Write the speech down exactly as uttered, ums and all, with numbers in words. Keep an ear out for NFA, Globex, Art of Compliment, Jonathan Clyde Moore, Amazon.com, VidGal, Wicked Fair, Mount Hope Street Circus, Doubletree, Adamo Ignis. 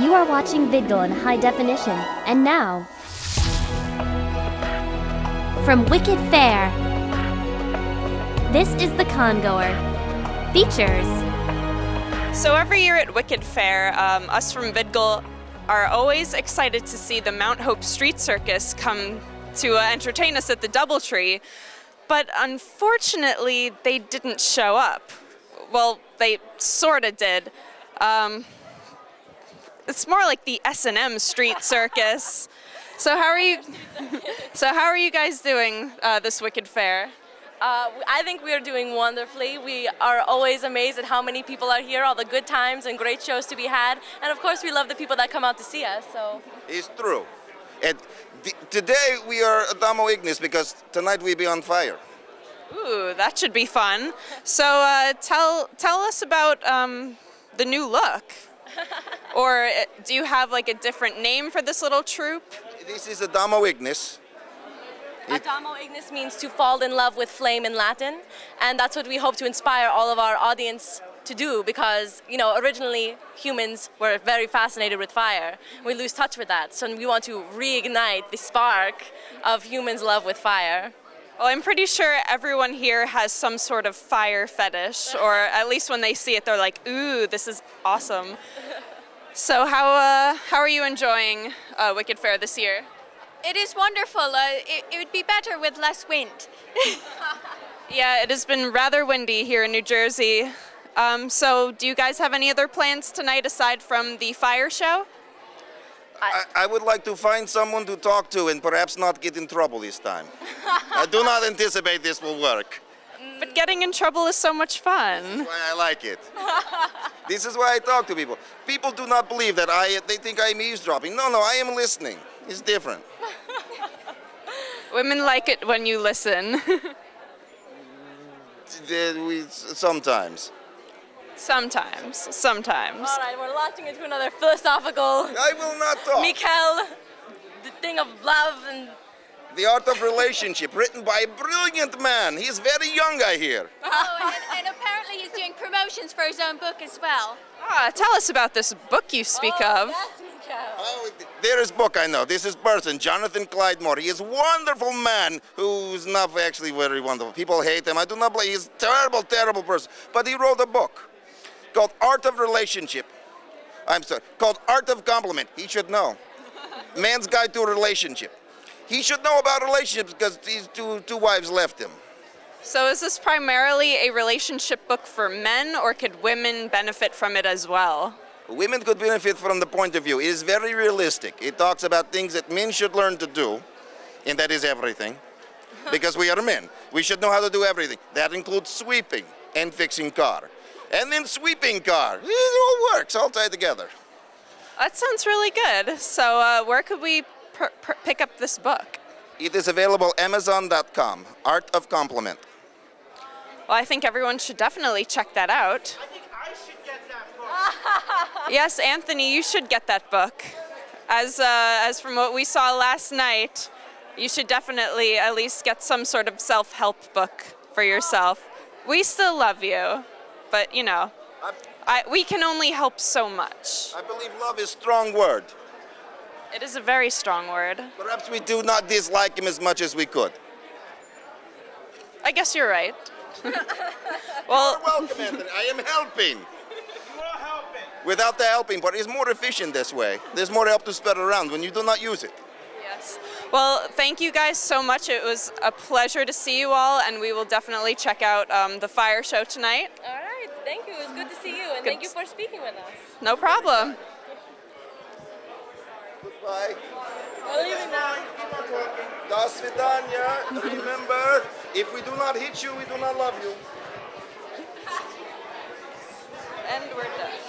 You are watching VidGal in high definition, and now, from Wicked Fair, this is The Congoer. Features. So every year at Wicked Fair, um, us from VidGal are always excited to see the Mount Hope Street Circus come to uh, entertain us at the Doubletree, but unfortunately, they didn't show up. Well, they sorta did. Um, It's more like the S and M Street Circus. So how are you? So how are you guys doing uh, this Wicked Fair? Uh, I think we are doing wonderfully. We are always amazed at how many people are here, all the good times and great shows to be had, and of course we love the people that come out to see us. So it's true. And th- today we are Adamo Ignis because tonight we'll be on fire. Ooh, that should be fun. So uh, tell tell us about um, the new look. Or do you have like a different name for this little troupe? This is Adamo Ignis. Adamo Ignis means to fall in love with flame in Latin, and that's what we hope to inspire all of our audience to do because, you know, originally humans were very fascinated with fire. We lose touch with that, so we want to reignite the spark of humans' love with fire. Well, I'm pretty sure everyone here has some sort of fire fetish, or at least when they see it, they're like, ooh, this is awesome. So how uh, how are you enjoying uh, Wicked Fair this year? It is wonderful. Uh, it, it would be better with less wind. Yeah, it has been rather windy here in New Jersey. Um, so do you guys have any other plans tonight aside from the fire show? I, I would like to find someone to talk to and perhaps not get in trouble this time. I do not anticipate this will work. But getting in trouble is so much fun. This is why I like it. This is why I talk to people. People do not believe that I, they think I'm eavesdropping. No, no, I am listening. It's different. Women like it when you listen. Sometimes. Sometimes, sometimes. All right, we're launching into another philosophical... I will not talk. Mikel, the thing of love and... The Art of Relationship, written by a brilliant man. He's very young, I hear. Oh, and, and apparently he's doing promotions for his own book as well. Ah, tell us about this book you speak oh, of. Yes, Mikel. Oh, there is book, I know. This is person, Jonathan Clyde Moore. He is a wonderful man who's not actually very wonderful. People hate him. I do not believe he's a terrible, terrible person. But he wrote a book called Art of Relationship, I'm sorry, called Art of Compliment. He should know. Man's Guide to a Relationship. He should know about relationships because these two, two wives left him. So is this primarily a relationship book for men, or could women benefit from it as well? Women could benefit from the point of view. It is very realistic. It talks about things that men should learn to do, and that is everything, because we are men. We should know how to do everything. That includes sweeping and fixing car. And then sweeping car. It all works, all tied together. That sounds really good. So uh, where could we per- per- pick up this book? It is available Amazon dot com, Art of Compliment. Well, I think everyone should definitely check that out. I think I should get that book. Yes, Anthony, you should get that book. As, uh, as from what we saw last night, you should definitely at least get some sort of self-help book for yourself. We still love you. But, you know, I, we can only help so much. I believe love is a strong word. It is a very strong word. Perhaps we do not dislike him as much as we could. I guess you're right. Well, you're welcome, Anthony. I am helping. More helping. Without the helping, but it's more efficient this way. There's more help to spread around when you do not use it. Yes. Well, thank you guys so much. It was a pleasure to see you all, and we will definitely check out um, the fire show tonight. All right. Thank you. It was good to see you, and good. Thank you for speaking with us. No problem. Goodbye. We're leaving now. Da svidanya. Remember, if we do not hit you, we do not love you. And we're done.